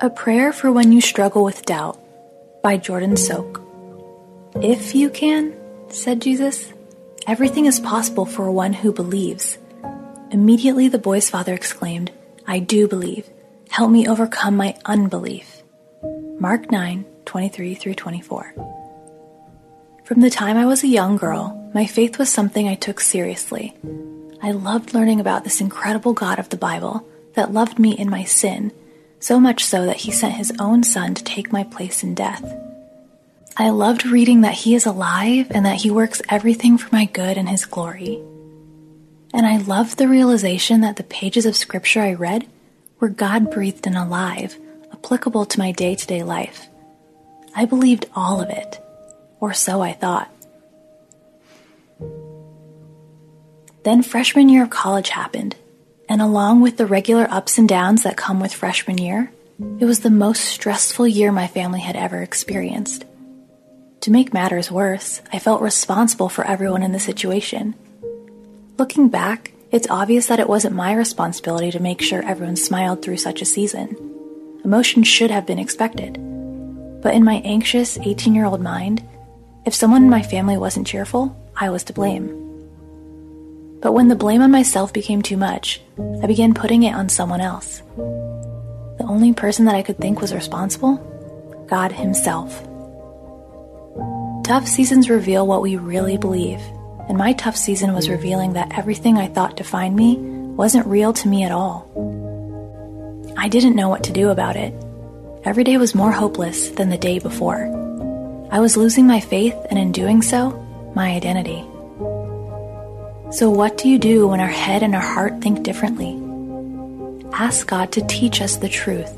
A Prayer for When You Struggle with Doubt by Jordan Soke. If you can, said Jesus, everything is possible for one who believes. Immediately the boy's father exclaimed, I do believe. Help me overcome my unbelief. Mark 9:23-24. From the time I was a young girl, my faith was something I took seriously. I loved learning about this incredible God of the Bible that loved me in my sin, so much so that he sent his own son to take my place in death. I loved reading that he is alive and that he works everything for my good and his glory. And I loved the realization that the pages of scripture I read were God-breathed and alive, applicable to my day-to-day life. I believed all of it, or so I thought. Then freshman year of college happened. And along with the regular ups and downs that come with freshman year, it was the most stressful year my family had ever experienced. To make matters worse, I felt responsible for everyone in the situation. Looking back, it's obvious that it wasn't my responsibility to make sure everyone smiled through such a season. Emotion should have been expected. But in my anxious 18-year-old mind, if someone in my family wasn't cheerful, I was to blame. But when the blame on myself became too much, I began putting it on someone else. The only person that I could think was responsible? God himself. Tough seasons reveal what we really believe, and my tough season was revealing that everything I thought defined me wasn't real to me at all. I didn't know what to do about it. Every day was more hopeless than the day before. I was losing my faith, and in doing so, my identity. So what do you do when our head and our heart think differently? Ask God to teach us the truth.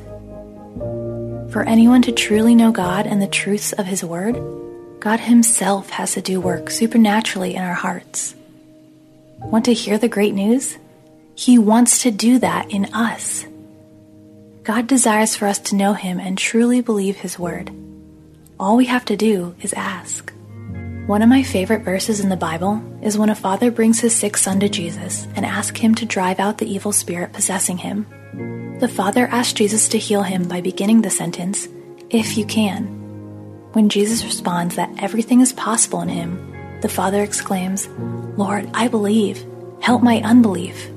For anyone to truly know God and the truths of his word, God himself has to do work supernaturally in our hearts. Want to hear the great news? He wants to do that in us. God desires for us to know him and truly believe his word. All we have to do is ask. One of my favorite verses in the Bible is when a father brings his sick son to Jesus and asks him to drive out the evil spirit possessing him. The father asked Jesus to heal him by beginning the sentence, "If you can." When Jesus responds that everything is possible in him, the father exclaims, "Lord, I believe. Help my unbelief."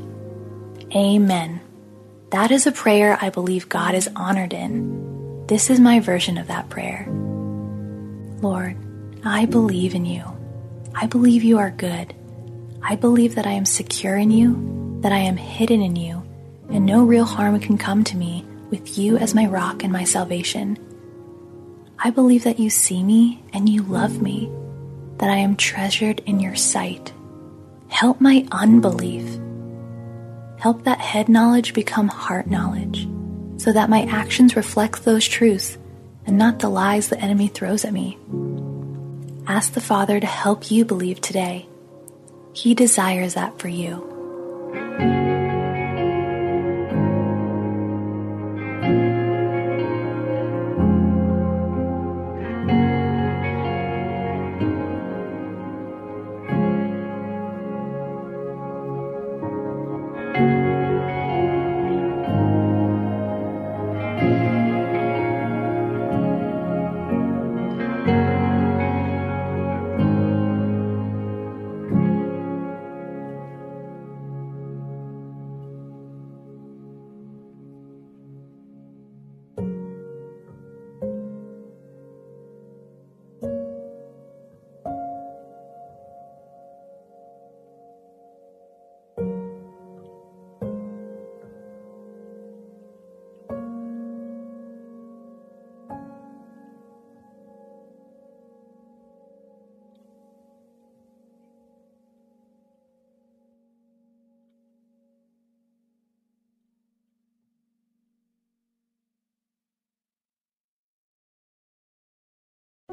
Amen. That is a prayer I believe God is honored in. This is my version of that prayer. Lord, I believe in you. I believe you are good. I believe that I am secure in you, that I am hidden in you, and no real harm can come to me with you as my rock and my salvation. I believe that you see me and you love me, that I am treasured in your sight. Help my unbelief. Help that head knowledge become heart knowledge, so that my actions reflect those truths and not the lies the enemy throws at me. Ask the Father to help you believe today. He desires that for you.